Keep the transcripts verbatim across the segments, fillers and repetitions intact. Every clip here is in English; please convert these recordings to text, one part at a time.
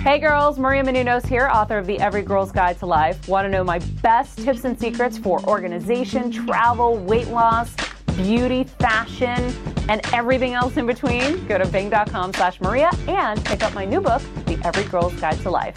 Hey girls, Maria Menounos here, author of The Every Girl's Guide to Life. Want to know my best tips and secrets for organization, travel, weight loss, beauty, fashion, and everything else in between? Go to bing.com slash Maria and pick up my new book, The Every Girl's Guide to Life.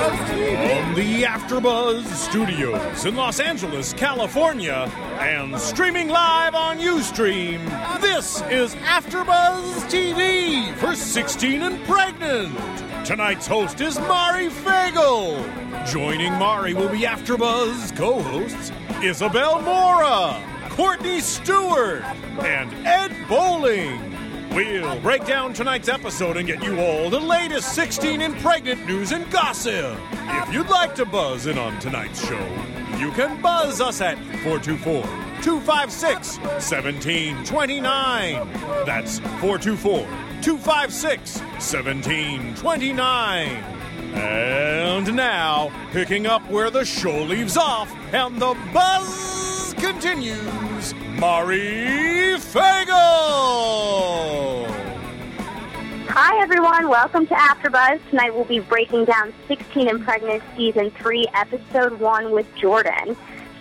From the AfterBuzz Studios in Los Angeles, California, and streaming live on Ustream, this is AfterBuzz T V for sixteen and Pregnant. Tonight's host is Mari Fagel. Joining Mari will be AfterBuzz co-hosts Isabel Mora, Courtney Stewart, and Ed Bowling. We'll break down tonight's episode and get you all the latest sixteen and Pregnant news and gossip. If you'd like to buzz in on tonight's show, you can buzz us at four two four, two five six, one seven two nine. That's four two four, two five six, one seven two nine. And now, picking up where the show leaves off and the buzz continues, Mari Fagel! Hi, everyone. Welcome to AfterBuzz. Tonight we'll be breaking down sixteen and Pregnant Season three, Episode one with Jordan.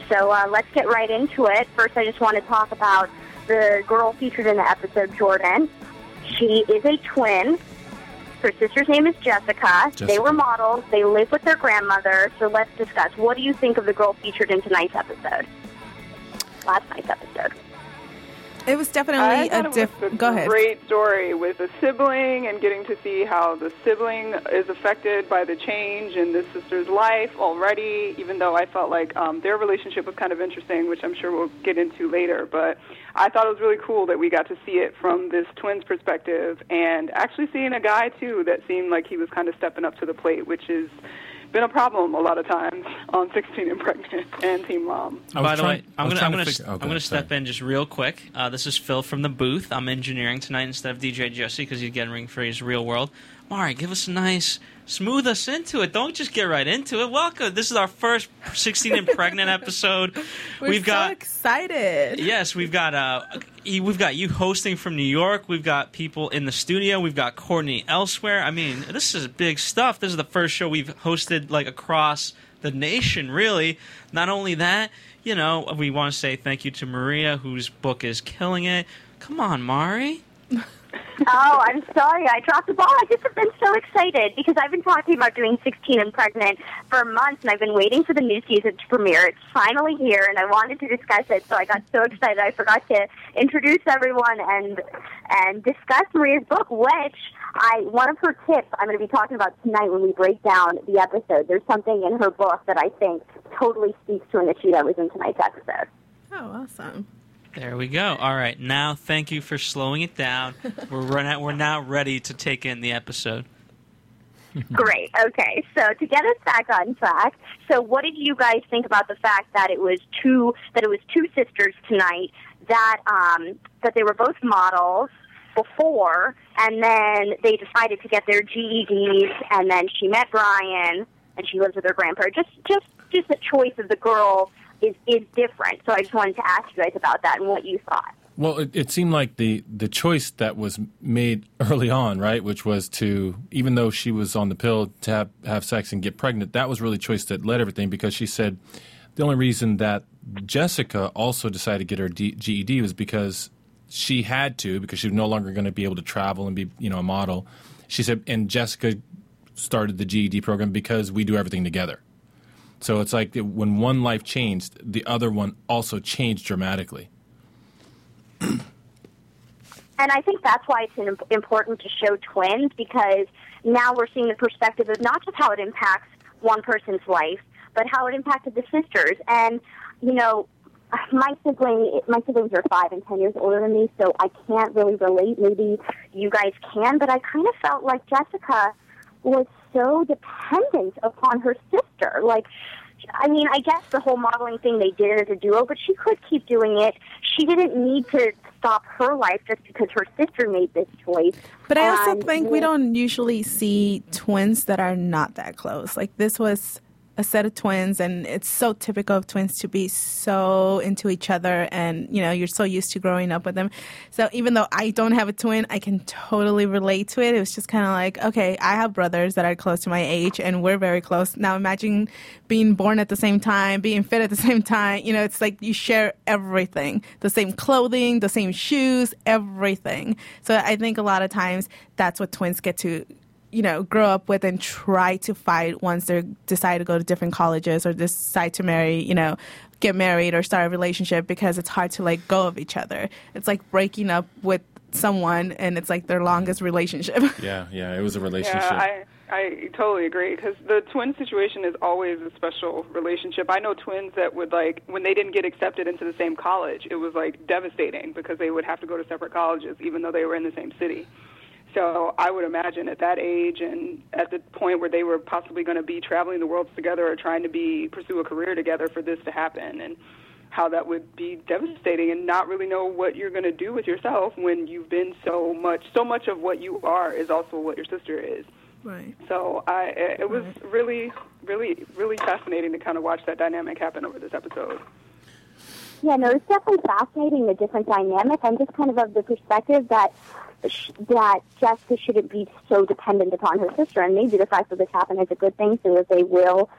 So uh, let's get right into it. First, I just want to talk about the girl featured in the episode, Jordan. She is a twin. Her sister's name is Jessica. Jessica. They were models. They live with their grandmother. So let's discuss. What do you think of the girl featured in tonight's episode? Last night's episode. It was definitely a different. Go ahead. Great story with a sibling and getting to see how the sibling is affected by the change in this sister's life already. Even though I felt like um, their relationship was kind of interesting, which I'm sure we'll get into later. But I thought it was really cool that we got to see it from this twin's perspective, and actually seeing a guy too that seemed like he was kind of stepping up to the plate, which is. Been a problem a lot of times on sixteen and Pregnant and Teen Mom. By the way, I'm going to I'm going to step in just real quick. Uh, this is Phil from the booth. I'm engineering tonight instead of D J Jesse because he's getting ring for his real world. Mari, give us a nice, smooth us into it. Don't just get right into it. Welcome. This is our first sixteen and Pregnant episode. We're we've so got, excited. Yes, we've got uh, we've got you hosting from New York. We've got people in the studio. We've got Courtney elsewhere. I mean, this is big stuff. This is the first show we've hosted like across the nation, really. Not only that, you know, we want to say thank you to Maria, whose book is killing it. Come on, Mari. Oh, I'm sorry. I dropped the ball. I just have been so excited because I've been talking about doing sixteen and Pregnant for months, and I've been waiting for the new season to premiere. It's finally here, and I wanted to discuss it, so I got so excited. I forgot to introduce everyone and and discuss Maria's book, which I one of her tips I'm going to be talking about tonight when we break down the episode. There's something in her book that I think totally speaks to an issue that was in tonight's episode. Oh, awesome. There we go. All right. Now, thank you for slowing it down. We're run out, we're now ready to take in the episode. Great. Okay. So to get us back on track, so what did you guys think about the fact that it was two that it was two sisters tonight, that um, that they were both models before, and then they decided to get their G E Ds, and then she met Brian, and she lives with her grandparents. Just, just, just the choice of the girl. Is, is different. So I just wanted to ask you guys about that and what you thought. Well, it, it seemed like the, the choice that was made early on, right, which was to, even though she was on the pill, to have, have sex and get pregnant, that was really the choice that led everything, because she said the only reason that Jessica also decided to get her D, G E D was because she had to, because she was no longer going to be able to travel and be, you know, a model. She said, and Jessica started the G E D program because we do everything together. So it's like when one life changed, the other one also changed dramatically. And I think that's why it's important to show twins, because now we're seeing the perspective of not just how it impacts one person's life, but how it impacted the sisters. And, you know, my sibling, my siblings are five and ten years older than me, so I can't really relate. Maybe you guys can, but I kind of felt like Jessica was so dependent upon her sister. Like, I mean, I guess the whole modeling thing, they did it as a duo, but she could keep doing it. She didn't need to stop her life just because her sister made this choice. But I also um, think we don't usually see twins that are not that close. Like, this was a set of twins, and it's so typical of twins to be so into each other, and, you know, you're so used to growing up with them. So even though I don't have a twin, I can totally relate to it. It was just kind of like, okay, I have brothers that are close to my age, and we're very close. Now imagine being born at the same time, being fit at the same time. You know, it's like you share everything, the same clothing, the same shoes, everything. So I think a lot of times that's what twins get to, you know, grow up with and try to fight once they decide to go to different colleges or decide to marry, you know, get married or start a relationship, because it's hard to let go of each other. It's like breaking up with someone, and it's like their longest relationship. Yeah, yeah, it was a relationship. Yeah, I, I totally agree, because the twin situation is always a special relationship. I know twins that would, like, when they didn't get accepted into the same college, it was, like, devastating, because they would have to go to separate colleges even though they were in the same city. So I would imagine at that age and at the point where they were possibly going to be traveling the world together or trying to be pursue a career together, for this to happen, and how that would be devastating, and not really know what you're going to do with yourself when you've been so much, so much of what you are is also what your sister is. Right. So I, it was really, really, really fascinating to kind of watch that dynamic happen over this episode. Yeah, no, it's definitely fascinating, the different dynamic. I'm just kind of of the perspective that that Jessica shouldn't be so dependent upon her sister, and maybe the fact that this happened is a good thing, so that they will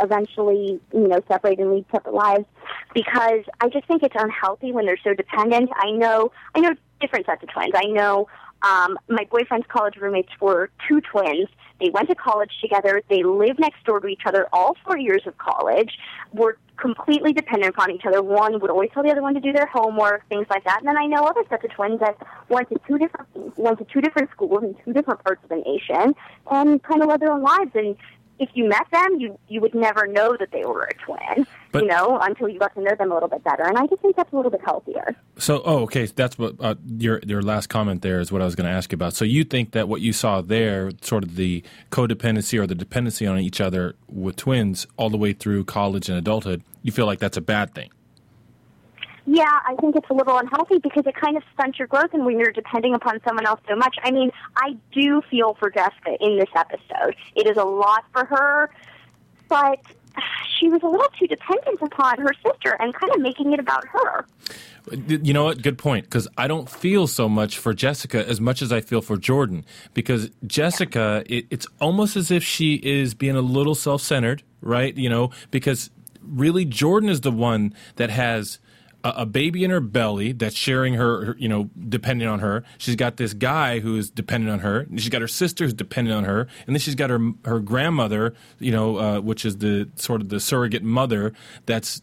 eventually, you know, separate and lead separate lives, because I just think it's unhealthy when they're so dependent. I know, I know different sets of twins. I know um, my boyfriend's college roommates were two twins. They went to college together. They lived next door to each other all four years of college, were completely dependent upon each other. One would always tell the other one to do their homework, things like that. And then I know other sets of twins that went to two different went to two different schools in two different parts of the nation, and kind of led their own lives. And if you met them, you you would never know that they were a twin, but, you know, until you got to know them a little bit better. And I just think that's a little bit healthier. So, oh, okay, that's what uh, your your last comment there is what I was going to ask you about. So you think that what you saw there, sort of the codependency or the dependency on each other with twins all the way through college and adulthood, you feel like that's a bad thing? Yeah, I think it's a little unhealthy, because it kind of stunts your growth, and when you're depending upon someone else so much. I mean, I do feel for Jessica in this episode. It is a lot for her, but she was a little too dependent upon her sister and kind of making it about her. You know what? Good point, because I don't feel so much for Jessica as much as I feel for Jordan, because Jessica, it, it's almost as if she is being a little self-centered, right? You know, because really Jordan is the one that has a baby in her belly that's sharing her, her, you know, dependent on her. She's got this guy who is dependent on her. She's got her sister who's dependent on her. And then she's got her her grandmother, you know, uh, which is the sort of the surrogate mother that's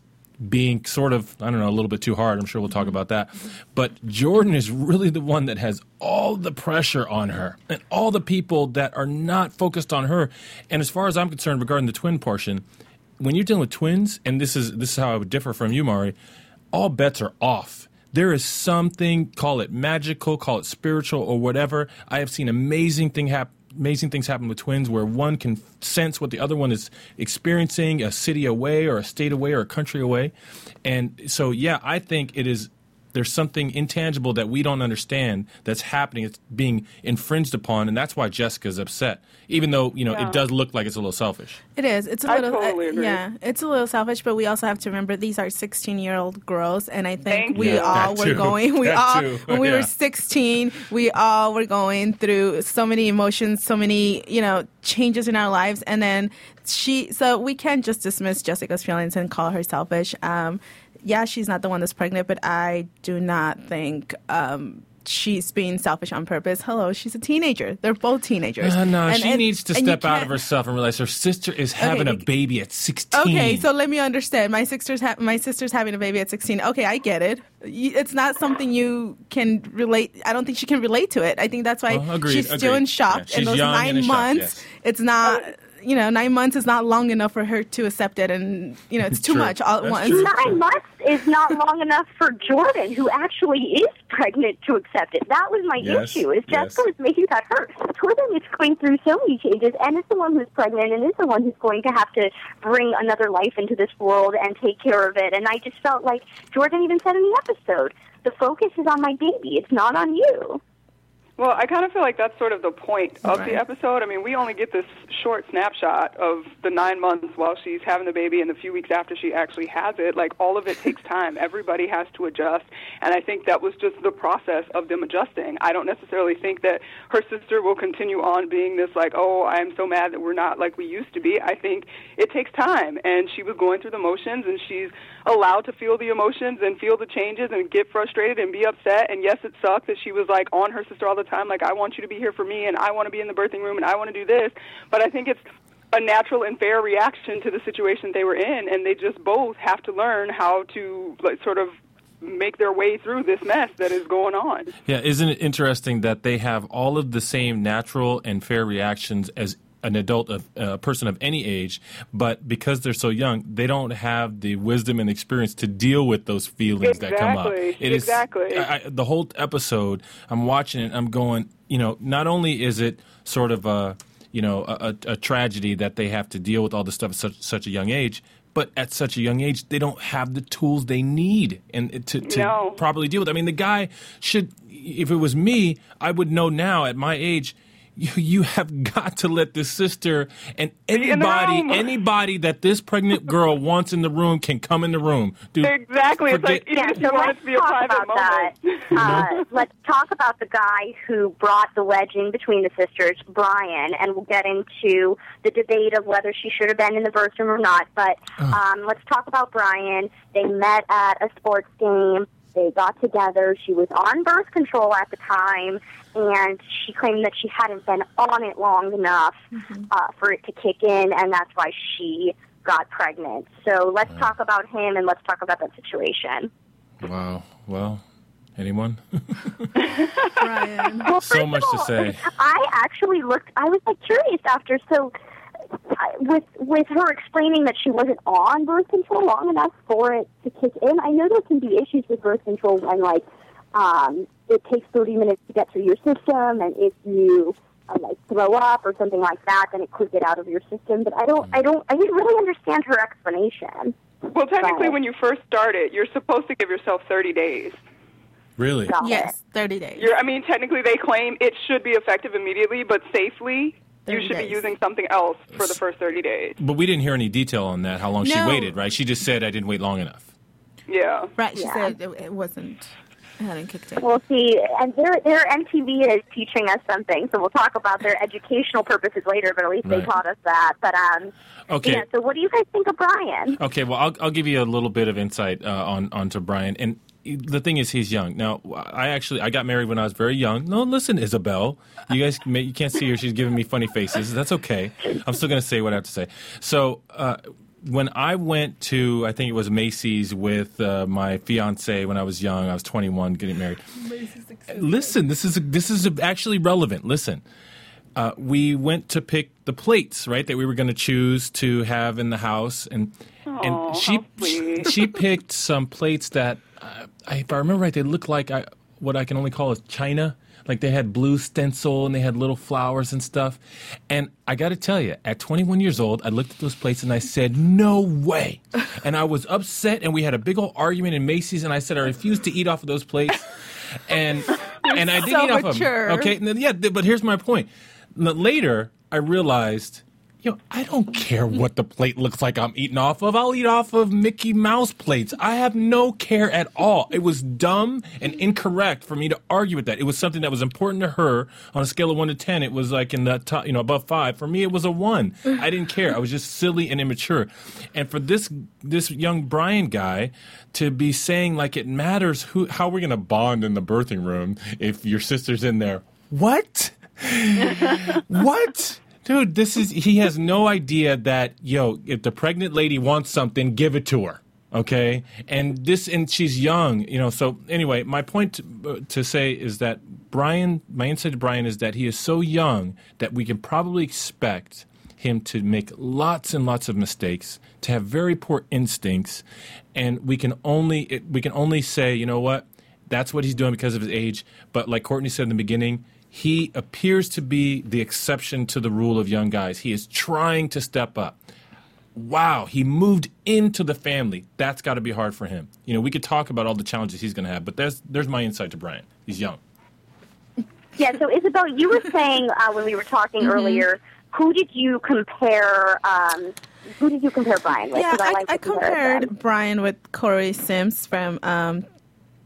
being sort of, I don't know, a little bit too hard. I'm sure we'll talk about that. But Jordan is really the one that has all the pressure on her and all the people that are not focused on her. And as far as I'm concerned regarding the twin portion, when you're dealing with twins, and this is this is how I would differ from you, Mari, all bets are off. There is something, call it magical, call it spiritual or whatever. I have seen amazing thing hap- amazing things happen with twins where one can sense what the other one is experiencing, a city away or a state away or a country away. And so, yeah, I think it is. There's something intangible that we don't understand that's happening. It's being infringed upon, and that's why Jessica's upset. Even though, you know, yeah. It does look like it's a little selfish. It is. It's a little. I totally uh, agree. Yeah, it's a little selfish, but we also have to remember these are sixteen-year-old girls, and I think Thank we you. all that were too. going. We that all too. when we yeah. were sixteen, we all were going through so many emotions, so many, you know, changes in our lives, and then she. So we can't just dismiss Jessica's feelings and call her selfish. Um, Yeah, she's not the one that's pregnant, but I do not think um, she's being selfish on purpose. Hello, she's a teenager. They're both teenagers. Uh, no, and, she and, needs to step out of herself and realize her sister is having okay, a baby at sixteen. Okay, so let me understand. My sister's ha- my sister's having a baby at sixteen. Okay, I get it. It's not something you can relate. I don't think she can relate to it. I think that's why well, agreed, she's agreed. still in shock. Yeah, in those nine months, shock, yes. It's not. Uh, you know, nine months is not long enough for her to accept it, and, you know, it's too true. much all at That's once. True. Nine true. months is not long enough for Jordan, who actually is pregnant, to accept it. That was my yes. issue, is Jessica yes. was making that hurt. Jordan is going through so many changes, and is the one who's pregnant, and is the one who's going to have to bring another life into this world and take care of it, and I just felt like, Jordan even said in the episode, the focus is on my baby, it's not on you. Well, I kind of feel like that's sort of the point of right. the episode. I mean, we only get this short snapshot of the nine months while she's having the baby and the few weeks after she actually has it. Like, all of it takes time. Everybody has to adjust. And I think that was just the process of them adjusting. I don't necessarily think that her sister will continue on being this, like, oh, I'm so mad that we're not like we used to be. I think it takes time. And she was going through the motions, and she's allowed to feel the emotions and feel the changes and get frustrated and be upset. And yes, it sucked that she was, like, on her sister all the time. time, like, I want you to be here for me, and I want to be in the birthing room, and I want to do this. But I think it's a natural and fair reaction to the situation they were in, and they just both have to learn how to, like, sort of make their way through this mess that is going on. Yeah, isn't it interesting that they have all of the same natural and fair reactions as an adult, a, a person of any age, but because they're so young, they don't have the wisdom and experience to deal with those feelings exactly. that come up. It exactly. Is, I, the whole episode, I'm watching it, I'm going, you know, not only is it sort of a, you know, a, a tragedy that they have to deal with all this stuff at such, such a young age, but at such a young age, they don't have the tools they need and to, to no. properly deal with it. I mean, the guy should, if it was me, I would know now at my age, You, you have got to let this sister and anybody anybody that this pregnant girl wants in the room can come in the room. Dude, exactly. It's like, yeah, so let's to talk about that. Uh, let's talk about the guy who brought the wedge in between the sisters, Brian, and we'll get into the debate of whether she should have been in the birth room or not. But um, let's talk about Brian. They met at a sports game. They got together. She was on birth control at the time, and she claimed that she hadn't been on it long enough mm-hmm. uh, for it to kick in, and that's why she got pregnant. So let's wow. talk about him, and let's talk about that situation. Wow. Well, anyone? Brian. Well, so much all, to say. I actually looked. I was like curious after. So with with her explaining that she wasn't on birth control long enough for it to kick in, I know there can be issues with birth control when, like, um, it takes thirty minutes to get through your system, and if you uh, like throw up or something like that, then it could get out of your system. But I don't, I don't, I didn't really understand her explanation. Well, technically, but, when you first start it, you're supposed to give yourself thirty days. Really? Yes, thirty days. You're, I mean, technically, they claim it should be effective immediately, but safely. You should days. be using something else for the first thirty days. But we didn't hear any detail on that, how long no. she waited, right? She just said, I didn't wait long enough. Yeah. Right, she yeah. said it, it wasn't, it hadn't kicked in. Well, see, and their, their M T V is teaching us something, so we'll talk about their educational purposes later, but at least right. they taught us that. But, um, okay. yeah, so what do you guys think of Brian? Okay, well, I'll, I'll give you a little bit of insight uh, on onto Brian. And the thing is, he's young. Now, I actually, I got married when I was very young. No, listen, Isabel. You guys, you can't see her. She's giving me funny faces. That's okay. I'm still going to say what I have to say. So uh, when I went to, I think it was Macy's with uh, my fiance when I was young. I was twenty-one, getting married. Listen, this is this is actually relevant. Listen. Uh, we went to pick the plates, right, that we were going to choose to have in the house. And Aww, and she she, she picked some plates that, uh, if I remember right, they looked like I, what I can only call is china. Like, they had blue stencil and they had little flowers and stuff. And I got to tell you, at twenty-one years old, I looked at those plates and I said, no way. And I was upset, and we had a big old argument in Macy's, and I said I refused to eat off of those plates. And, and I did so eat off mature. of them. Okay, and, yeah, but here's my point. Later, I realized, you know, I don't care what the plate looks like I'm eating off of. I'll eat off of Mickey Mouse plates. I have no care at all. It was dumb and incorrect for me to argue with that. It was something that was important to her. On a scale of one to ten, it was like in the top, you know, above five. For me, it was a one. I didn't care. I was just silly and immature. And for this this young Brian guy to be saying, like, it matters who how we're going to bond in the birthing room if your sister's in there. What? What? Dude, this is, he has no idea that, yo, if the pregnant lady wants something, give it to her. Okay? And this, and she's young, you know. So anyway, my point to, to say is that Brian, my insight to Brian is that he is so young that we can probably expect him to make lots and lots of mistakes, to have very poor instincts, and we can only we can only say, you know what, that's what he's doing because of his age. But like Courtney said in the beginning, he appears to be the exception to the rule of young guys. He is trying to step up. Wow, he moved into the family. That's got to be hard for him. You know, we could talk about all the challenges he's going to have, but there's there's my insight to Brian. He's young. Yeah, so Isabel, you were saying uh, when we were talking mm-hmm. earlier, who did you compare? Um, who did you compare Brian with? Yeah, I, I, like I compared Brian with Corey Sims from um,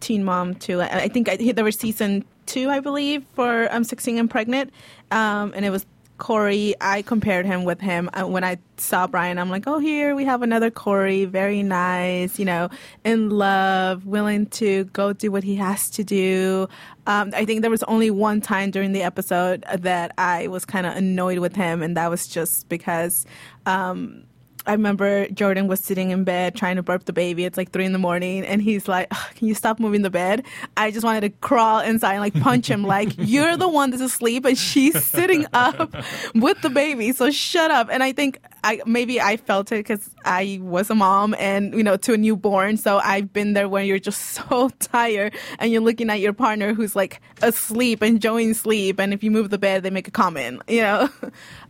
Teen Mom two. I, I think I, there was season two, I believe, for um, sixteen and Pregnant, um, and it was. Corey, I compared him with him. When I saw Brian, I'm like, oh, here we have another Corey, very nice, you know, in love, willing to go do what he has to do. Um, I think there was only one time during the episode that I was kind of annoyed with him, and that was just because um, I remember Jordan was sitting in bed trying to burp the baby. It's like three in the morning, and he's like, oh, can you stop moving the bed? I just wanted to crawl inside and like punch him. Like, you're the one that's asleep, and she's sitting up with the baby, so shut up. And I think I maybe I felt it because I was a mom and, you know, to a newborn, so I've been there when you're just so tired, and you're looking at your partner who's like asleep, enjoying sleep, and if you move the bed, they make a comment, you know?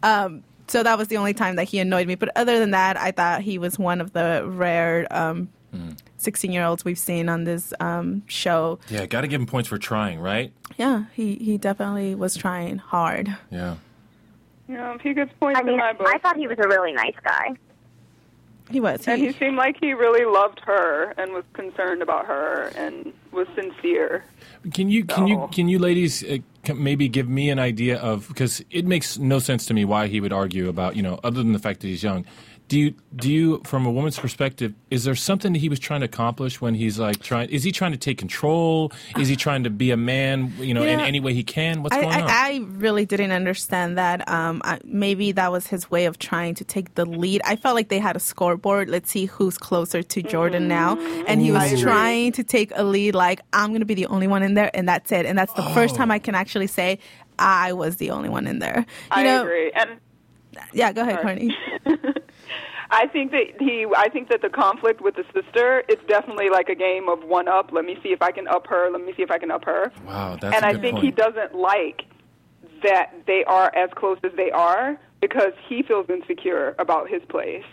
Um So that was the only time that he annoyed me. But other than that, I thought he was one of the rare um, mm. sixteen-year-olds we've seen on this um, show. Yeah, got to give him points for trying, right? Yeah, he, he definitely was trying hard. Yeah. Yeah, he gets points I mean, in my book. I thought he was a really nice guy. He was. He, and he seemed like he really loved her and was concerned about her and was sincere. Can you, so. can you, can you ladies... Uh, maybe give me an idea of, because it makes no sense to me why he would argue about, you know, other than the fact that he's young. Do you, do you, from a woman's perspective, is there something that he was trying to accomplish when he's like trying, is he trying to take control? Is he trying to be a man, you know, yeah, in any way he can? What's I, going on? I, I really didn't understand that. Um, I, maybe that was his way of trying to take the lead. I felt like they had a scoreboard. Let's see who's closer to Jordan mm-hmm. now. And he was Ooh. trying to take a lead, like, I'm going to be the only one in there, and that's it. And that's the oh. first time I can actually say I was the only one in there. You I know, agree. And yeah, go ahead, Courtney. I think that he. I think that the conflict with the sister is definitely like a game of one up. Let me see if I can up her. Let me see if I can up her. Wow, that's and a good I think point. He doesn't like that they are as close as they are because he feels insecure about his place.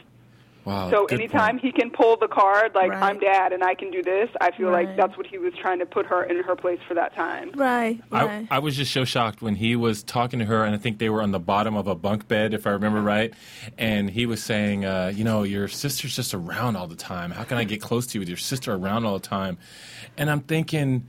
Wow. So anytime point. he can pull the card, like right. I'm dad and I can do this, I feel right. like that's what he was trying to put her in her place for that time. Right. right. I, I was just so shocked when he was talking to her, and I think they were on the bottom of a bunk bed, if I remember right. And he was saying, uh, you know, your sister's just around all the time. How can I get close to you with your sister around all the time? And I'm thinking,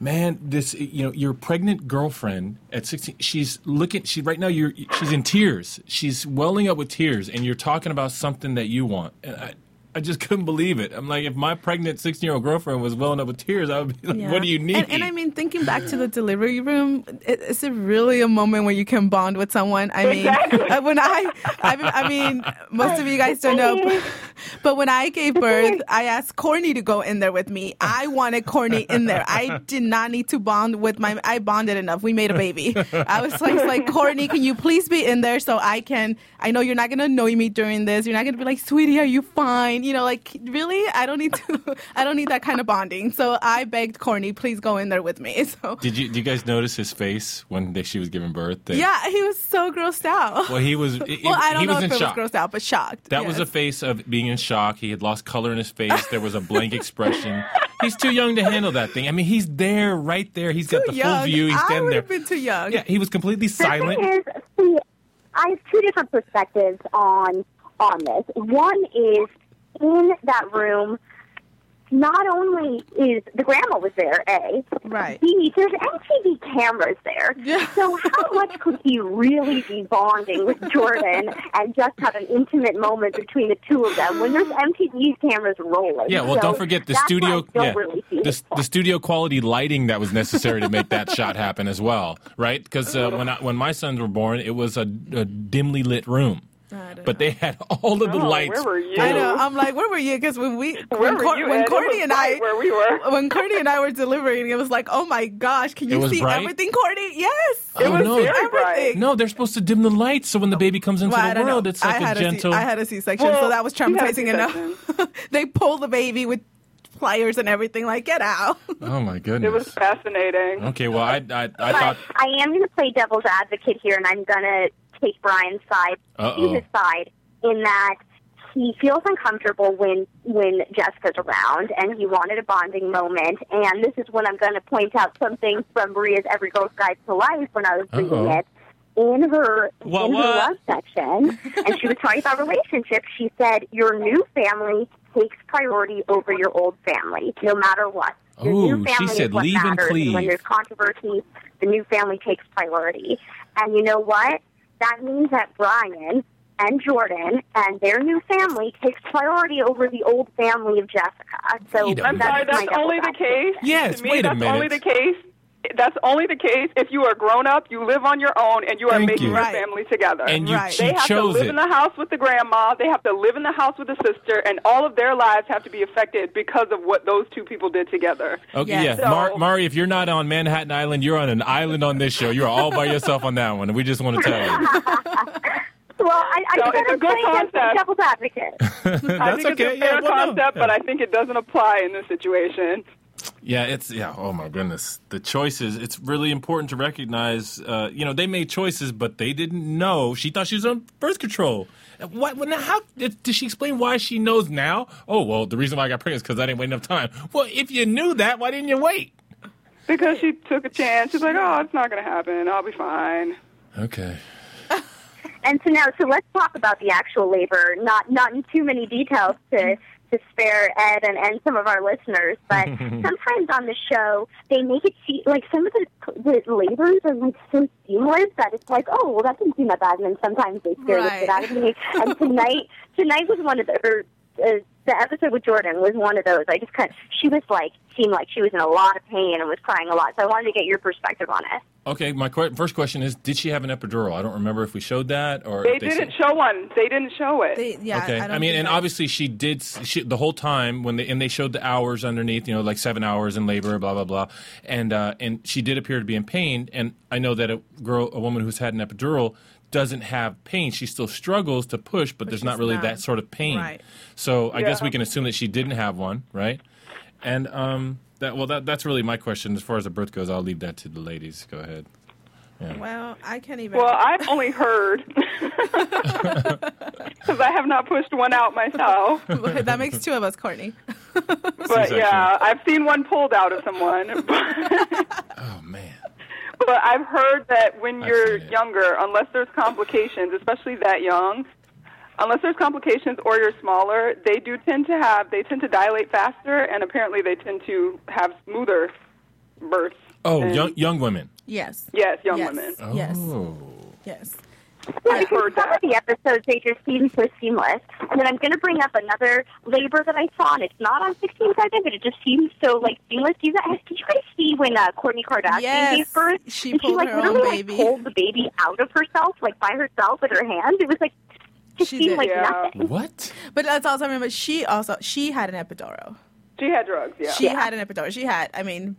man, this, you know, your pregnant girlfriend at sixteen, she's looking, she right now, you're, she's in tears. She's welling up with tears, and you're talking about something that you want. And I, I just couldn't believe it. I'm like, if my pregnant sixteen-year-old girlfriend was welling up with tears, I would be like, yeah. what do you need? And, and I mean, thinking back to the delivery room, it, it's a really a moment where you can bond with someone. I mean, exactly. when I, I, I mean, most of you guys don't know, but, but when I gave birth, I asked Courtney to go in there with me. I wanted Courtney in there. I did not need to bond with my, I bonded enough. We made a baby. I was like, like Courtney, can you please be in there so I can, I know you're not going to annoy me during this. You're not going to be like, sweetie, are you fine? You know, like, really? I don't need to, I don't need that kind of bonding. So I begged Courtney, please go in there with me. So Did you, did you guys notice his face when she was giving birth? That, yeah, he was so grossed out. Well, he was, it, well, I don't he know was if it shock. was grossed out, but shocked. That yes. was a face of being in shock. He had lost color in his face. There was a blank expression. He's too young to handle that thing. I mean, he's there, right there. He's too got the young. full view. He's I standing there. I would have been too young. Yeah, he was completely silent. The thing is, I have two different perspectives on on this. One is, in that room, not only is the grandma was there, A, right. B, there's M T V cameras there. Yeah. So how much could he really be bonding with Jordan and just have an intimate moment between the two of them when there's M T V cameras rolling? Yeah, well, so don't forget the studio yeah, really the, the studio quality lighting that was necessary to make that shot happen as well, right? Because uh, when I, when my sons were born, it was a, a dimly lit room. But know. They had all of the oh, lights. Where were you? I know. I'm like, where were you? Because when we, when, Cor- you, when Courtney and I, where we were, when Courtney and I were delivering, it was like, oh my gosh, can you see bright? Everything, Courtney? Yes, it oh, was no. very bright. No, they're supposed to dim the lights so when the baby comes into well, the world, know. It's like a, a gentle. C- I had a C-section, well, so that was traumatizing enough. They pulled the baby with pliers and everything, like, get out. Oh my goodness. It was fascinating. Okay, well, I, I, I thought I am going to play devil's advocate here, and I'm going to take Brian's side, to his side, in that he feels uncomfortable when when Jessica's around, and he wanted a bonding moment. And this is when I'm going to point out something from Maria's Every Girl's Guide to Life when I was reading it. In her, what, in her what? love section, and she was talking about relationships, she said, your new family takes priority over your old family, no matter what. Your Ooh, new family she said, is what leave matters. And cleave. And when there's controversy, the new family takes priority. And you know what? That means that Brian and Jordan and their new family takes priority over the old family of Jessica. So that's, sorry, that's only the case. Yes, to me, wait a that's minute. That's only the case. That's only the case if you are grown up, you live on your own, and you are Thank making you. your right. family together. And you, right. They have to live it. in the house with the grandma. They have to live in the house with the sister, and all of their lives have to be affected because of what those two people did together. Okay, yes. yeah. So, Mar- Mari, if you're not on Manhattan Island, you're on an island on this show. You're all by yourself on that one. We just want to tell you. Well, I, I so think it's a good concept. Devil's advocate. That's I think okay. It's a fair yeah, well, concept, no. yeah. but I think it doesn't apply in this situation. Yeah, it's, yeah, oh my goodness. The choices, it's really important to recognize, uh, you know, they made choices, but they didn't know. She thought she was on birth control. What, well, now how, did she explain why she knows now? Oh, well, the reason why I got pregnant is because I didn't wait enough time. Well, if you knew that, why didn't you wait? Because she took a chance. She's like, oh, it's not going to happen. I'll be fine. Okay. And so now, so let's talk about the actual labor, not, not in too many details to... to spare Ed and, and some of our listeners, but sometimes on the show, they make it seem like some of the, the labors are like so seamless that it's like, oh, well, that didn't seem that bad, and then sometimes they scare right. the shit out of me. And tonight, tonight was one of the, or, uh, the episode with Jordan was one of those. I just kind of, she was like, seemed like she was in a lot of pain and was crying a lot, so I wanted to get your perspective on it. Okay, my qu- first question is, did she have an epidural? I don't remember if we showed that. or They, they didn't said... show one. They didn't show it. They, yeah, okay. I, don't I mean, and that. obviously she did she, the whole time, when they, and they showed the hours underneath, you know, like seven hours in labor, blah, blah, blah. And uh, and she did appear to be in pain. And I know that a girl, a woman who's had an epidural doesn't have pain. She still struggles to push, but, but there's not really not. that sort of pain. Right. So I yeah. guess we can assume that she didn't have one, right? And um, that well, that that's really my question as far as the birth goes. I'll leave that to the ladies. Go ahead. Yeah. Well, I can't even. Well, I've only heard because I have not pushed one out myself. That makes two of us, Courtney. But yeah, I've seen one pulled out of someone. Oh man. But I've heard that when you're younger, unless there's complications, especially that young. Unless there's complications or you're smaller, they do tend to have, they tend to dilate faster, and apparently they tend to have smoother births. Oh, young young women. Yes. Yes, young yes. women. Oh. Yes. Yes. Well, I've heard some that. of the episodes, they just seem so seamless. And then I'm going to bring up another labor that I saw, and it's not on sixteen and Pregnant, but it just seems so, like, seamless. Did you guys see when uh, Kourtney Kardashian yes. gave birth? She pulled she, like, her literally, own baby. Like, pulled the baby out of herself, like, by herself with her hand. It was, like, She, she seemed did, like yeah. nothing. What? But let's also remember, she also, she had an epidural. She had drugs, yeah. She yeah. had an epidural. She had, I mean,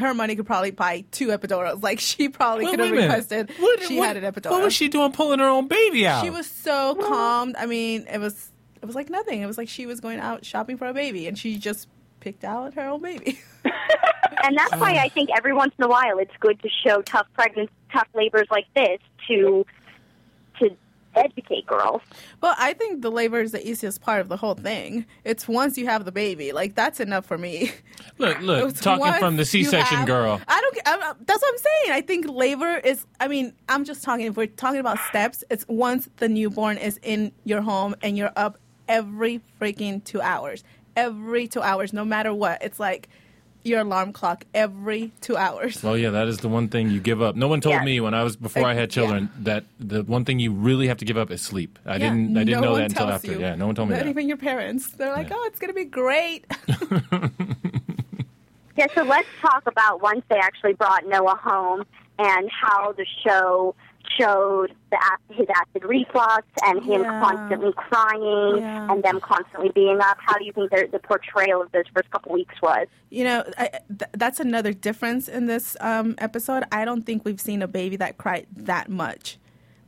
her money could probably buy two epidurals. Like, she probably well, could have requested. What, she what, had an epidural. What was she doing pulling her own baby out? She was so well, calm. I mean, it was, it was like nothing. It was like she was going out shopping for a baby, and she just picked out her own baby. And that's why I think every once in a while it's good to show tough pregnancy, tough labors like this to, to, educate girls. Well, I think the labor is the easiest part of the whole thing. It's once you have the baby, like that's enough for me. Look, look, talking from the C-section have, girl. I don't. I, that's what I'm saying. I think labor is. I mean, I'm just talking. If we're talking about steps, it's once the newborn is in your home and you're up every freaking two hours, every two hours, no matter what. It's like your alarm clock every two hours. Well, yeah, that is the one thing you give up. No one told yeah. me when I was before I had children yeah. that the one thing you really have to give up is sleep. I yeah, didn't. I didn't no know that until after. You. Yeah, no one told me Not that. Not even your parents. They're like, yeah. "Oh, it's gonna be great." Yeah. So let's talk about once they actually brought Noah home and how the show showed the his acid reflux and him yeah. constantly crying yeah. and them constantly being up. How do you think the portrayal of those first couple weeks was? You know, I, th- that's another difference in this um, episode. I don't think we've seen a baby that cried that much.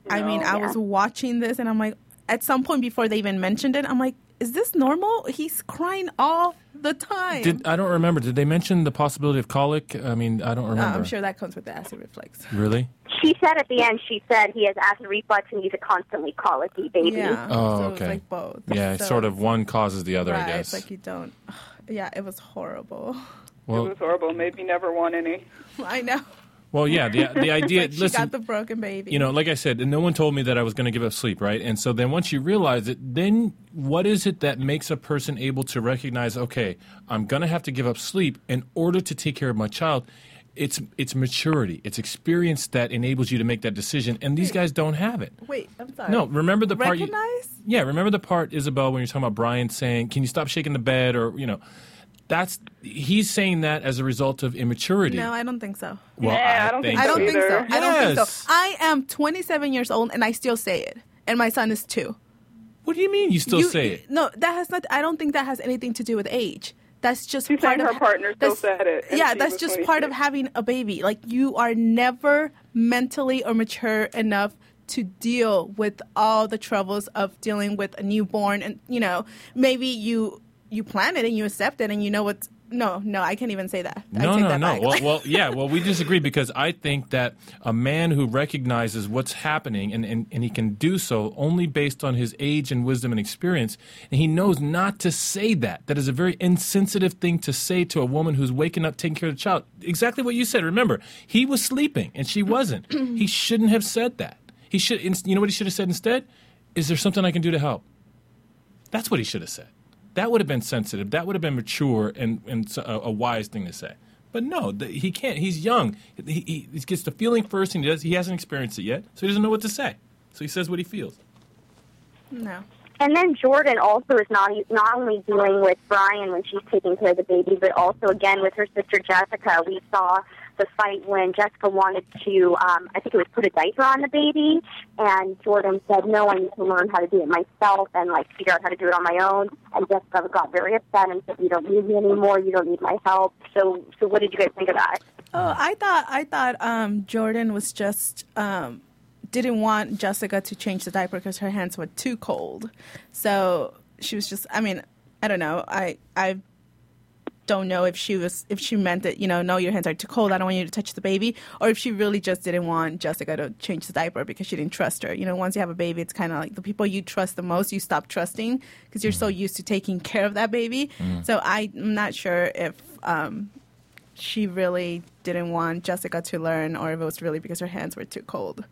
No. I mean, yeah. I was watching this and I'm like, at some point before they even mentioned it, I'm like, is this normal? He's crying all the time. Did, I don't remember. Did they mention the possibility of colic? I mean, I don't remember. Uh, I'm sure that comes with the acid reflux. Really? She said at the end, she said he has acid reflux and he's a constantly colicky baby. Yeah. Oh, so okay. It's like both. Yeah, so sort of one causes the other, right, I guess. It's like you don't. Yeah, it was horrible. Well, it was horrible. Maybe never want any. I know. Well, yeah, the the idea... like she listen, got the broken baby. You know, like I said, and no one told me that I was going to give up sleep, right? And so then once you realize it, then what is it that makes a person able to recognize, okay, I'm going to have to give up sleep in order to take care of my child? It's it's maturity. It's experience that enables you to make that decision, and these Wait. guys don't have it. Wait, I'm sorry. No, remember the part... Recognize? You, yeah, remember the part, Isabel, when you're talking about Brian saying, can you stop shaking the bed or, you know... That's he's saying that as a result of immaturity. No, I don't think so. Well, yeah, I, I don't think so. I don't think so. I don't think so. I am twenty-seven years old and I still say it. And my son is two. What do you mean you still you, say it? No, that has not I don't think that has anything to do with age. That's just She's part of her partner still said it. Yeah, that's just twenty-six. Part of having a baby. Like you are never mentally or mature enough to deal with all the troubles of dealing with a newborn, and you know, maybe you You plan it and you accept it and you know what's... No, no, I can't even say that. No, I take no, that no. Back. Well, well, yeah, well, we disagree because I think that a man who recognizes what's happening and, and, and he can do so only based on his age and wisdom and experience, and he knows not to say that. That is a very insensitive thing to say to a woman who's waking up taking care of the child. Exactly what you said. Remember, he was sleeping and she wasn't. He shouldn't have said that. He should. You know what he should have said instead? Is there something I can do to help? That's what he should have said. That would have been sensitive. That would have been mature and, and a, a wise thing to say. But no, the, he can't. He's young. He, he, he gets the feeling first, and he, does, he hasn't experienced it yet, so he doesn't know what to say. So he says what he feels. No. And then Jordan also is not not only dealing with Brian when she's taking care of the baby, but also, again, with her sister Jessica. We saw the fight when Jessica wanted to, um, I think it was put a diaper on the baby, and Jordan said, no, I need to learn how to do it myself and, like, figure out how to do it on my own. And Jessica got very upset and said, you don't need me anymore, you don't need my help. So so what did you guys think of that? Oh, I thought, I thought um, Jordan was just... Um didn't want Jessica to change the diaper because her hands were too cold. So she was just, I mean, I don't know. I I don't know if she was, if she meant that, you know, no, your hands are too cold. I don't want you to touch the baby. Or if she really just didn't want Jessica to change the diaper because she didn't trust her. You know, once you have a baby, it's kind of like the people you trust the most, you stop trusting because you're so used to taking care of that baby. Mm. So I'm not sure if um, she really didn't want Jessica to learn or if it was really because her hands were too cold.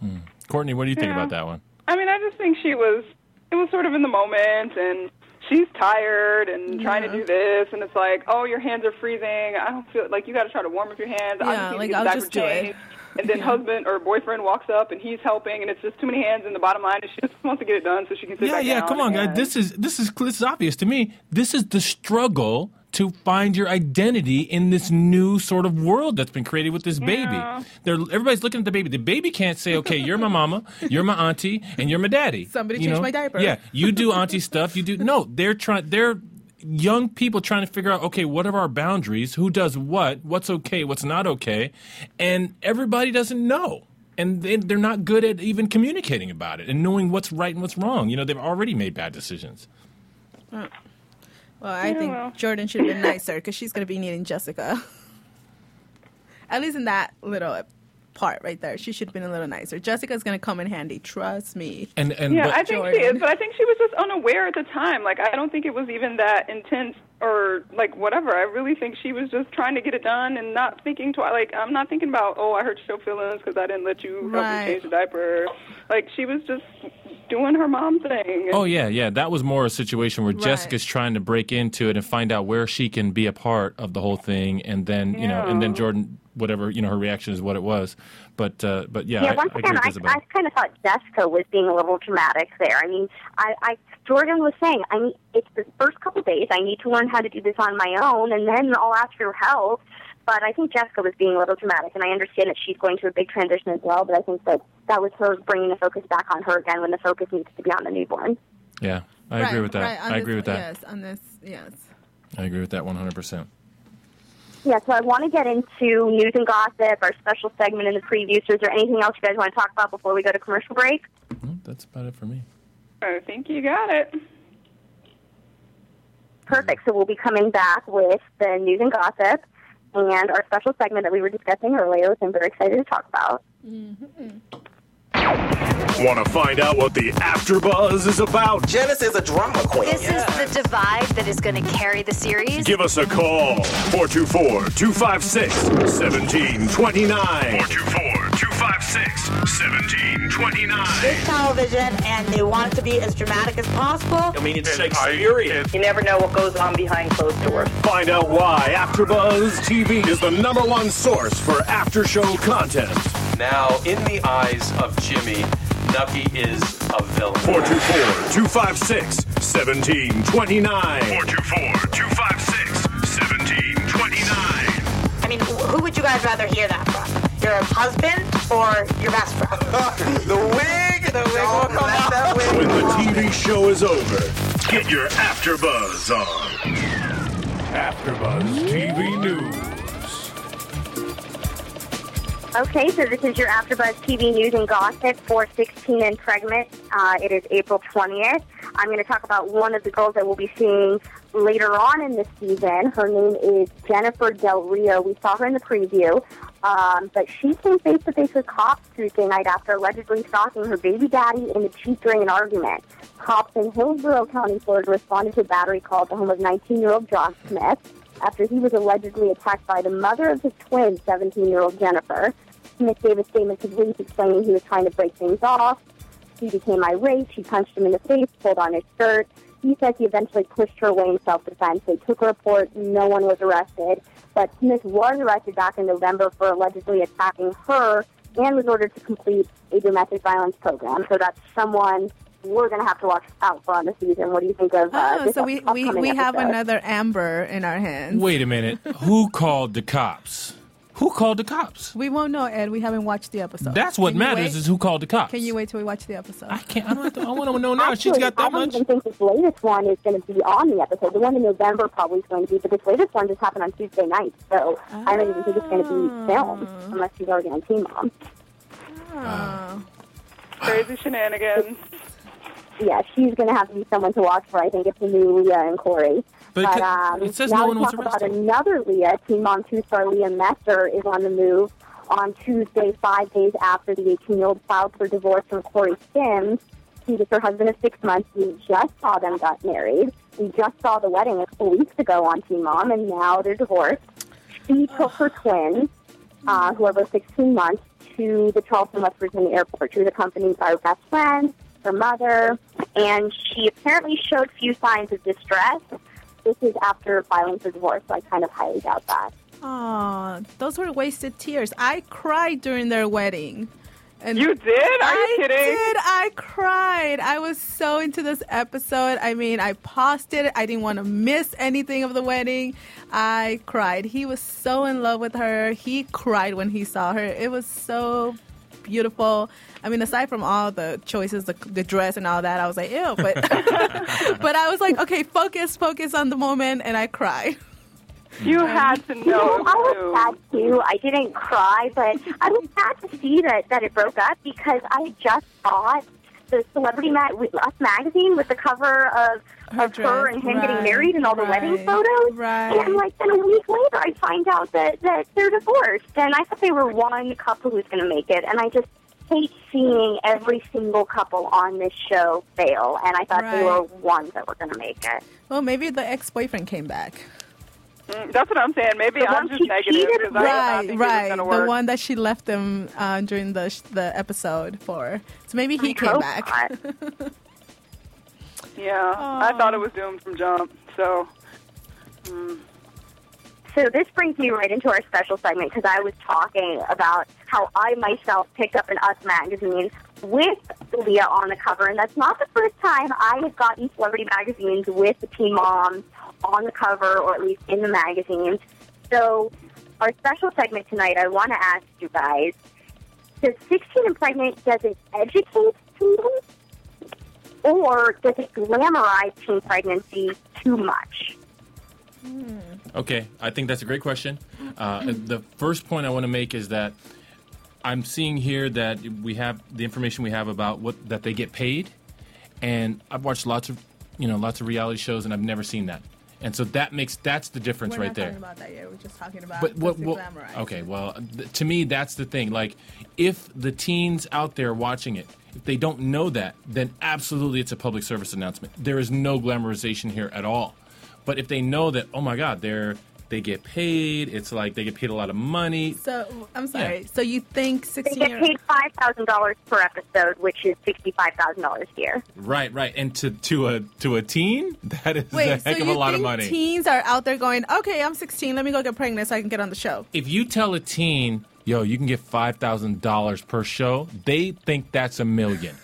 Hmm. Courtney, what do you think yeah. about that one? I mean, I just think she was, it was sort of in the moment, and she's tired and yeah. trying to do this, and it's like, oh, your hands are freezing. I don't feel like you got to try to warm up your hands. Yeah, like, I'll just do it. And then yeah. husband or boyfriend walks up, and he's helping, and it's just too many hands, and the bottom line is she just wants to get it done so she can sit yeah, back yeah, down. Yeah, yeah, come on, guys. This is, this, is, this is obvious to me. This is the struggle to find your identity in this new sort of world that's been created with this baby. Yeah. They're, everybody's looking at the baby. The baby can't say, okay, you're my mama, you're my auntie, and you're my daddy. Somebody you changed know? my diaper. Yeah, you do auntie stuff. You do No, they're trying. They're young people trying to figure out, okay, what are our boundaries? Who does what? What's okay? What's not okay? And everybody doesn't know. And they, they're not good at even communicating about it and knowing what's right and what's wrong. You know, they've already made bad decisions. Uh. Well, I yeah, think well. Jordan should have been nicer because she's going to be needing Jessica. At least in that little part right there, she should have been a little nicer. Jessica's going to come in handy, trust me. And, and yeah, I think Jordan. she is, but I think she was just unaware at the time. Like, I don't think it was even that intense or like whatever. I really think she was just trying to get it done and not thinking twice. Like, I'm not thinking about, oh, I hurt your feelings because I didn't let you right. help me change the diaper. Like, she was just doing her mom thing. Oh, yeah, yeah. That was more a situation where right. Jessica's trying to break into it and find out where she can be a part of the whole thing. And then, yeah. you know, and then Jordan, whatever, you know, her reaction is what it was. But, uh, but yeah, yeah I, once I again, I, I kind of thought Jessica was being a little dramatic there. I mean, I, I Jordan was saying, I mean, it's the first couple days I need to learn how to do this on my own, and then I'll ask your help. But I think Jessica was being a little dramatic, and I understand that she's going through a big transition as well, but I think that that was her bringing the focus back on her again when the focus needs to be on the newborn. Yeah, I right, agree with that. Right, I this, agree with that. Yes, on this, yes. I agree with that one hundred percent. Yeah, so I want to get into news and gossip, our special segment in the preview. So is there anything else you guys want to talk about before we go to commercial break? Mm-hmm, that's about it for me. I think you got it. Perfect. So we'll be coming back with the news and gossip and our special segment that we were discussing earlier, which I'm very excited to talk about. Mm-hmm. Want to find out what the AfterBuzz is about? Janice is a drama queen. This yeah. is the divide that is going to carry the series. Give us a call. four two four, two five six, one seven two nine. four two four, two five six, one seven two nine. It's television, and they want it to be as dramatic as possible. I mean, it's Shakespearean. You never know what goes on behind closed doors. Find out why AfterBuzz T V is the number one source for after-show content. Now, in the eyes of Jimmy, Nucky is a villain. four two four, two five six, one seven two nine. four two four, two five six, one seven two nine. I mean, who would you guys rather hear that from? Your husband or your best friend? The wig! The wig will come out. That wig. When the T V show is over, get your AfterBuzz on. AfterBuzz T V News. Okay, so this is your AfterBuzz T V News and Gossip for sixteen and Pregnant. Uh, it is April twentieth. I'm going to talk about one of the girls that we'll be seeing later on in this season. Her name is Jennifer Del Rio. We saw her in the preview. Um, but she came face-to-face with cops Tuesday night after allegedly stalking her baby daddy in the Jeep during an argument. Cops in Hillsborough County, Florida responded to a battery call at the home of nineteen-year-old John Smith after he was allegedly attacked by the mother of his twin, seventeen-year-old Jennifer. Smith gave a statement to police explaining he was trying to break things off. He became irate. She punched him in the face, pulled on his shirt. He says he eventually pushed her away in self-defense. They took a report. No one was arrested. But Smith was arrested back in November for allegedly attacking her and was ordered to complete a domestic violence program. So that's someone we're going to have to watch out for on the season. What do you think of uh, oh, this so we, upcoming we, we have another Amber in our hands. Wait a minute. Who called the cops? Who called the cops? We won't know, Ed. We haven't watched the episode. That's what Can matters is who called the cops. Can you wait till we watch the episode? I can't. I don't have to, I want to know now. Actually, she's got that much. I don't much. even think this latest one is going to be on the episode. The one in November probably is going to be, but this latest one just happened on Tuesday night, so oh. I don't even think it's going to be filmed unless she's already on Teen Mom. Oh. Crazy shenanigans. Yeah, she's going to have to be someone to watch for. I think it's the new Leah and Corey. But, but um, it says now no one was arrested. Talk about another Leah. Teen Mom two star Leah Messer is on the move on Tuesday, five days after the eighteen-year-old filed for divorce from Corey Sims. She was her husband of six months. We just saw them got married. We just saw the wedding a couple weeks ago on Teen Mom, and now they're divorced. She took her twin, uh, who are both sixteen months, to the Charleston, West Virginia airport. She was accompanied by her best friend, her mother, and she apparently showed few signs of distress. This is after filing for divorce, so I kind of highly doubt that. Aw, those were wasted tears. I cried during their wedding. And you did? Are you kidding? I did. I cried. I was so into this episode. I mean, I paused it. I didn't want to miss anything of the wedding. I cried. He was so in love with her. He cried when he saw her. It was so beautiful. I mean, aside from all the choices, the, the dress and all that, I was like, ew. But but I was like, okay, focus, focus on the moment, and I cried. You had to know. You know, I was sad, too. I didn't cry, but I was sad to see that, that it broke up because I just bought the Celebrity mag- Us magazine with the cover of her, of her and him right, getting married and all the right, wedding photos. Right. And like then a week later, I find out that, that they're divorced. And I thought they were one couple who's going to make it. And I just hate seeing every single couple on this show fail. And I thought right. they were ones that were going to make it. Well, maybe the ex-boyfriend came back. Mm, that's what I'm saying. Maybe the I'm just negative. Cheated, right, right. The work. one that she left him uh, during the sh- the episode for. So maybe he I came back. yeah, oh. I thought it was doomed from jump. So, mm. so this brings me right into our special segment because I was talking about how I myself picked up an Us magazine with Leah on the cover, and that's not the first time I have gotten celebrity magazines with the Teen Mom on the cover, or at least in the magazine. So our special segment tonight, I want to ask you guys, does sixteen and Pregnant, does it educate people or does it glamorize teen pregnancy too much? Mm. Okay, I think that's a great question. Uh, the first point I want to make is that I'm seeing here that we have the information we have about what that they get paid, and I've watched lots of, you know, lots of reality shows, and I've never seen that. And so that makes that's the difference right there. We're not talking about that yet. We're just talking about but what, what, okay, well, th- to me, that's the thing. Like, if the teens out there watching it, if they don't know that, then absolutely it's a public service announcement. There is no glamorization here at all. But if they know that, oh my God, they're they get paid. It's like they get paid a lot of money. So I'm sorry. Yeah. So you think sixteen? They get paid five thousand dollars per episode, which is sixty-five thousand dollars a year. Right, right. And to, to a to a teen, that is Wait, a heck so of a lot of money. Teens are out there going, okay, I'm sixteen. Let me go get pregnant so I can get on the show. If you tell a teen, yo, you can get five thousand dollars per show, they think that's a million.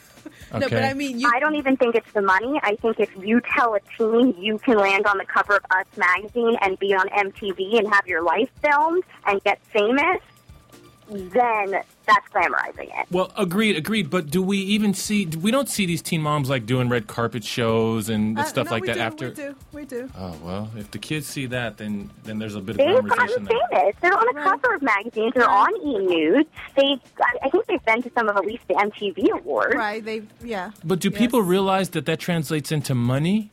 Okay. No, but I mean, you... I don't even think it's the money. I think if you tell a teen you can land on the cover of Us magazine and be on M T V and have your life filmed and get famous, then that's glamorizing it. Well, agreed, agreed. But do we even see? We don't see these teen moms like doing red carpet shows and uh, stuff no, like we that. Do, after we do, we do. Oh well, if the kids see that, then then there's a bit of glamorization. They've gotten there. famous. They're on a right. cover of magazines. They're right. on E! News. They, I, I think they've been to some of at least the M T V awards. Right. They, yeah. But do yes. people realize that that translates into money?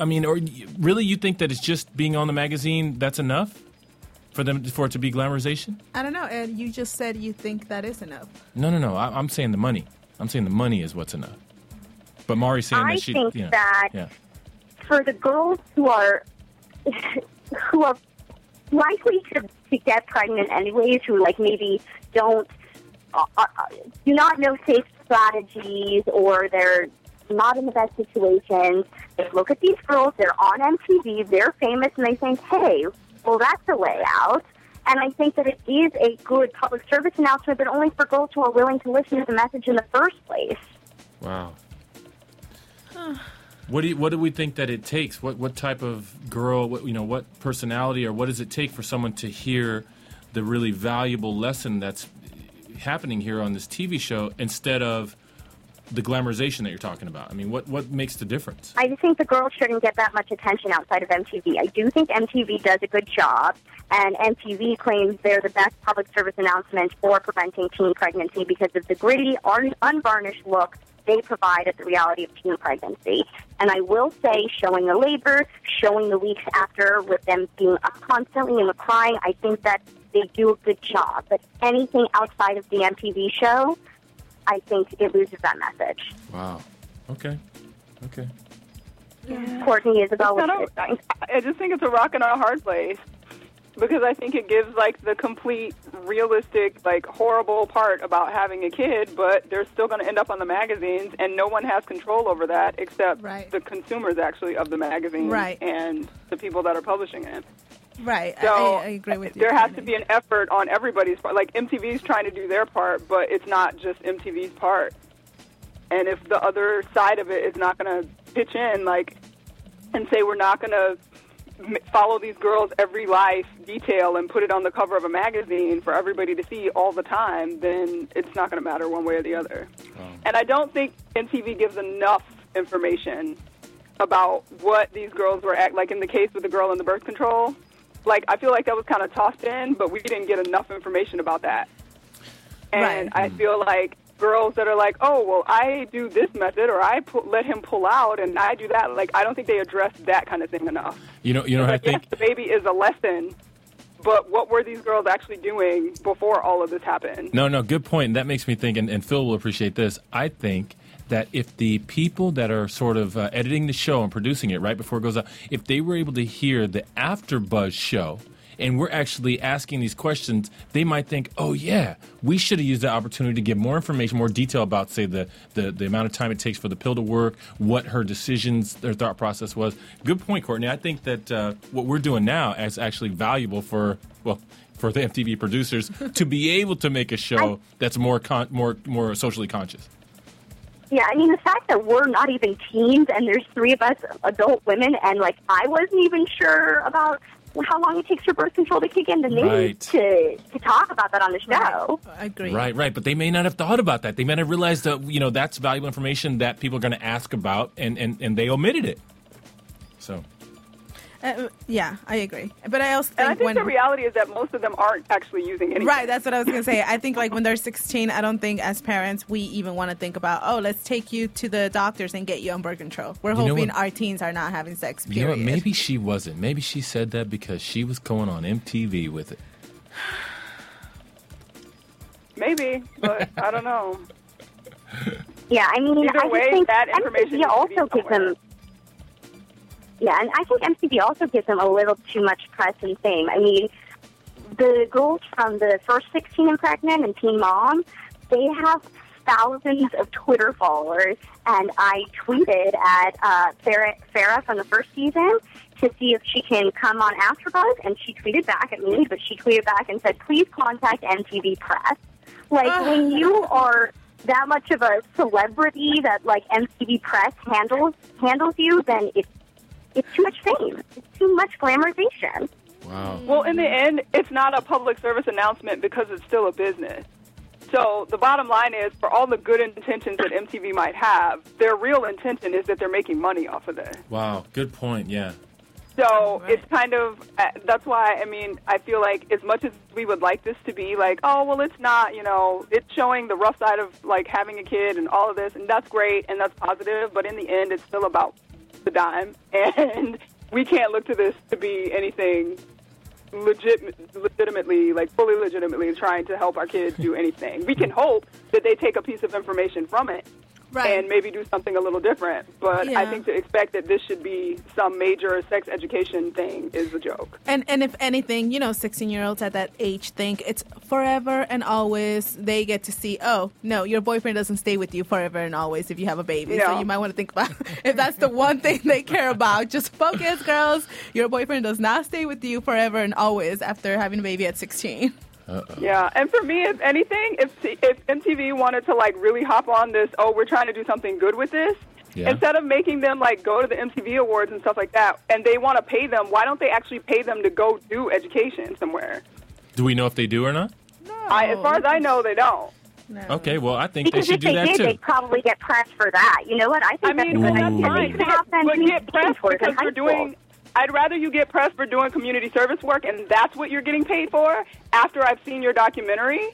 I mean, or really, you think that it's just being on the magazine that's enough? For them, for it to be glamorization? I don't know. And you just said you think that is enough. No, no, no. I, I'm saying the money. I'm saying the money is what's enough. But Mari's saying I that she... I think you know, that yeah. for the girls who are who are likely to, to get pregnant anyways, who like maybe don't uh, uh, do not know safe strategies or they're not in the best situations, they look at these girls, they're on M T V, they're famous, and they think, hey... Well, that's the way out. And I think that it is a good public service announcement, but only for girls who are willing to listen to the message in the first place. Wow. Huh. What do you, what do we think that it takes? What what type of girl, what, you know, what personality or what does it take for someone to hear the really valuable lesson that's happening here on this T V show instead of the glamorization that you're talking about? I mean, what, what makes the difference? I just think the girls shouldn't get that much attention outside of M T V. I do think M T V does a good job, and M T V claims they're the best public service announcement for preventing teen pregnancy because of the gritty, unvarnished look they provide at the reality of teen pregnancy. And I will say, showing the labor, showing the weeks after with them being up constantly and the crying, I think that they do a good job. But anything outside of the M T V show... I think it loses that message. Wow. Okay. Okay. Yeah. Courtney, Isabel, what do you think? I just think it's a rock and a hard place because I think it gives, like, the complete, realistic, like, horrible part about having a kid, but they're still going to end up on the magazines, and no one has control over that except right. the consumers, actually, of the magazines right. and the people that are publishing it. Right, so I, I agree with you. There has to be an effort on everybody's part. Like, M T V's trying to do their part, but it's not just M T V's part. And if the other side of it is not going to pitch in, like, and say we're not going to follow these girls' every life detail and put it on the cover of a magazine for everybody to see all the time, then it's not going to matter one way or the other. Oh. And I don't think M T V gives enough information about what these girls were at, like in the case with the girl in the birth control. Like, I feel like that was kind of tossed in, but we didn't get enough information about that. And right. I feel like girls that are like, oh, well, I do this method, or I pu- let him pull out, and I do that. Like, I don't think they address that kind of thing enough. You know, you know, I like, think yes, the baby is a lesson, but what were these girls actually doing before all of this happened? No, no, good point. That makes me think, and, and Phil will appreciate this. I think that if the people that are sort of uh, editing the show and producing it right before it goes out, if they were able to hear the AfterBuzz show and we're actually asking these questions, they might think, oh, yeah, we should have used the opportunity to get more information, more detail about, say, the, the, the amount of time it takes for the pill to work, what her decisions, her thought process was. Good point, Courtney. I think that uh, what we're doing now is actually valuable for, well, for the M T V producers to be able to make a show that's more con- more more socially conscious. Yeah, I mean, the fact that we're not even teens and there's three of us adult women and, like, I wasn't even sure about how long it takes for birth control to kick in the need to, to talk about that on the show. Right. I agree. Right, right. But they may not have thought about that. They may not have realized that, you know, that's valuable information that people are going to ask about, and, and, and they omitted it. So... Uh, yeah, I agree. But I also think, and I think when, the reality is that most of them aren't actually using anything. Right, that's what I was going to say. I think like when they're sixteen, I don't think as parents we even want to think about, oh, let's take you to the doctors and get you on birth control. We're you hoping our teens are not having sex, period. You know what? Maybe she wasn't. Maybe she said that because she was going on M T V with it. Maybe, but I don't know. Yeah, I mean, Either I way, just think that information also gives them... Yeah, and I think M T V also gives them a little too much press and fame. I mean, the girls from the first sixteen and Pregnant and Teen Mom, they have thousands of Twitter followers. And I tweeted at uh, Farrah, Farrah from the first season to see if she can come on AfterBuzz, and she tweeted back at me, but she tweeted back and said, please contact M T V Press. Like, oh. when you are... that much of a celebrity that, like, M T V Press handles, handles you, then it's It's too much fame. It's too much glamorization. Wow. Well, in the end, it's not a public service announcement because it's still a business. So the bottom line is, for all the good intentions that M T V might have, their real intention is that they're making money off of this. Wow. Good point. Yeah. So right. it's kind of, that's why, I mean, I feel like as much as we would like this to be like, oh, well, it's not, you know, it's showing the rough side of, like, having a kid and all of this, and that's great and that's positive, but in the end, it's still about the dime, and we can't look to this to be anything legit, legitimately, like fully legitimately trying to help our kids do anything. We can hope that they take a piece of information from it right. and maybe do something a little different, but yeah. I think to expect that this should be some major sex education thing is a joke. And and if anything, you know, sixteen-year-olds at that age think it's forever and always. They get to see, oh, no, your boyfriend doesn't stay with you forever and always if you have a baby. No. So you might want to think about if that's the one thing they care about. Just focus, girls. Your boyfriend does not stay with you forever and always after having a baby at sixteen. Uh-oh. Yeah, and for me, if anything, if if M T V wanted to, like, really hop on this, oh, we're trying to do something good with this, yeah. instead of making them, like, go to the M T V Awards and stuff like that, and they want to pay them, why don't they actually pay them to go do education somewhere? Do we know if they do or not? No. I, as far as I know, they don't. No. Okay, well, I think because they should do that, did, too. Because if they did, they'd probably get pressed for that. You know what? I think I mean, that's a good idea. But get pressed because we're doing... I'd rather you get pressed for doing community service work, and that's what you're getting paid for after I've seen your documentary,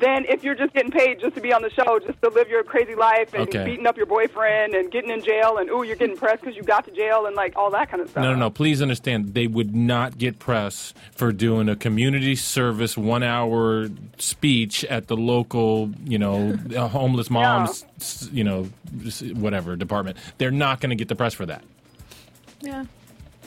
than if you're just getting paid just to be on the show, just to live your crazy life and okay. beating up your boyfriend and getting in jail and, ooh, you're getting pressed because you got to jail and, like, all that kind of stuff. No, no, no. Please understand, they would not get pressed for doing a community service one-hour speech at the local, you know, homeless mom's, no. you know, whatever department. They're not going to get the press for that. Yeah.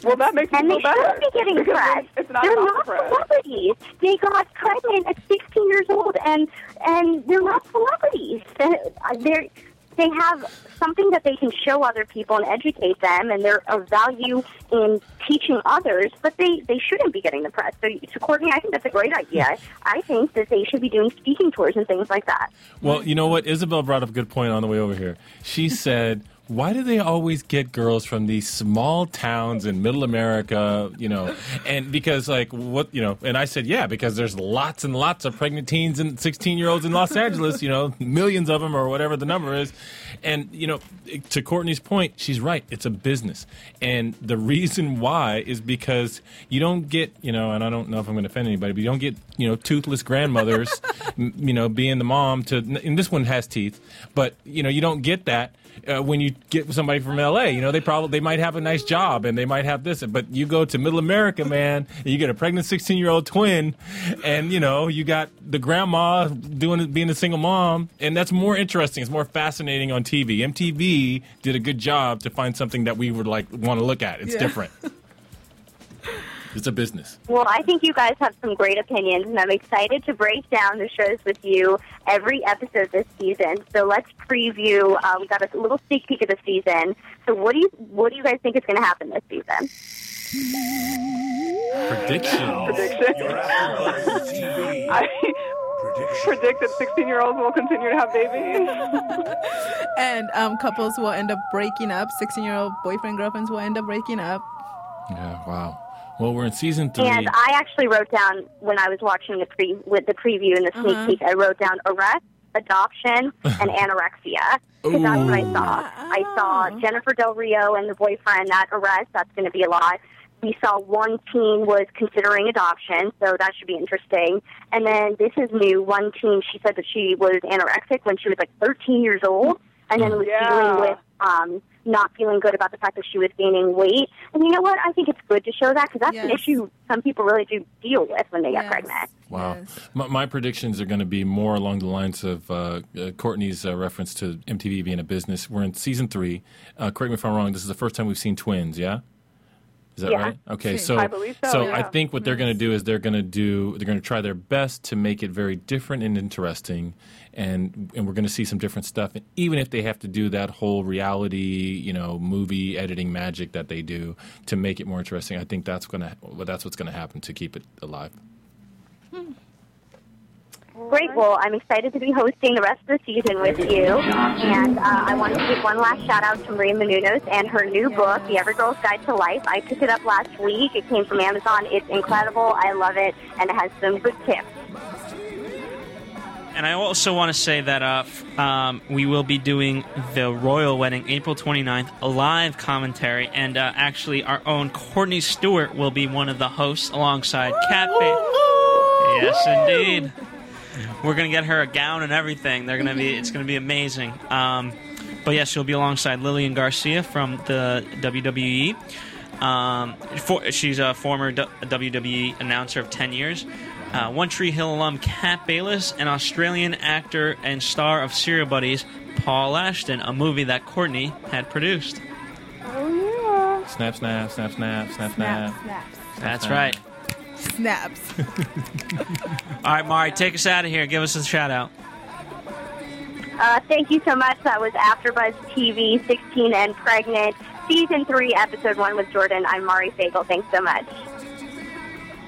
Well, that makes and me feel better. And they shouldn't be getting press. It's not they're not press. Celebrities. They got pregnant at sixteen years old, and and they're not celebrities. They they have something that they can show other people and educate them, and they're of value in teaching others, but they, they shouldn't be getting the press. So, so, Courtney, I think that's a great idea. I think that they should be doing speaking tours and things like that. Well, you know what? Isabel brought up a good point on the way over here. She said... why do they always get girls from these small towns in middle America, you know, and because like what, you know, and I said, yeah, because there's lots and lots of pregnant teens and sixteen-year-olds in Los Angeles, you know, millions of them or whatever the number is. And, you know, to Courtney's point, she's right. It's a business. And the reason why is because you don't get, you know, and I don't know if I'm going to offend anybody, but you don't get, you know, toothless grandmothers, m- you know, being the mom to, and this one has teeth, but, you know, you don't get that. Uh, when you get somebody from L A, you know, they probably they might have a nice job and they might have this. But you go to middle America, man, and you get a pregnant sixteen-year-old twin and, you know, you got the grandma doing being a single mom. And that's more interesting. It's more fascinating on T V. M T V did a good job to find something that we would, like, want to look at. It's yeah. different. It's a business. Well, I think you guys have some great opinions, and I'm excited to break down the shows with you every episode this season. So let's preview. Uh, we got a little sneak peek of the season. So what do you what do you guys think is going to happen this season? Predictions. Predictions. I predict that sixteen-year-olds will continue to have babies, and um, couples will end up breaking up. sixteen-year-old boyfriend girlfriends will end up breaking up. Yeah. Wow. Well, we're in season three. And I actually wrote down, when I was watching the pre with the preview and the sneak uh-huh. peek, I wrote down arrest, adoption, and anorexia. Because that's what I saw. I saw Jennifer Del Rio and the boyfriend at arrest. That's going to be a lot. We saw one teen was considering adoption, so that should be interesting. And then this is new. One teen, she said that she was anorexic when she was like thirteen years old, and then was yeah. dealing with um, not feeling good about the fact that she was gaining weight. And you know what? I think it's good to show that because that's yes. an issue some people really do deal with when they yes. get pregnant. Wow. Yes. My, my predictions are going to be more along the lines of uh, uh, Courtney's uh, reference to M T V being a business. We're in season three. Uh, correct me if I'm wrong. This is the first time we've seen twins, yeah? Is that yeah. right? Okay, so I, so, so yeah. I think what they're going to do is they're going to do they're going to try their best to make it very different and interesting, and and we're going to see some different stuff. And even if they have to do that whole reality, you know, movie editing magic that they do to make it more interesting, I think that's going to that's what's going to happen to keep it alive. Hmm. Great. Well, I'm excited to be hosting the rest of the season with you. And uh, I want to give one last shout-out to Maria Menounos and her new book, The Every Girl's Guide to Life. I picked it up last week. It came from Amazon. It's incredible. I love it. And it has some good tips. And I also want to say that uh, um, we will be doing the Royal Wedding April twenty-ninth, a live commentary. And uh, actually, our own Courtney Stewart will be one of the hosts alongside Kat Bayliss. Yes, indeed. We're going to get her a gown and everything. They're going to be. It's going to be amazing. Um, but, yes, she'll be alongside Lillian Garcia from the W W E. Um, for, she's a former W W E announcer of ten years. Uh, One Tree Hill alum Kat Bayliss and Australian actor and star of Serial Buddies Paul Ashton, a movie that Courtney had produced. Oh, yeah. Snap, snap, snap, snap, snap, snap. snap. That's right. Snaps. All right, Mari, take us out of here. Give us a shout-out. Uh, thank you so much. That was AfterBuzz T V, sixteen and Pregnant, Season three, Episode one with Jordan. I'm Mari Fagel. Thanks so much.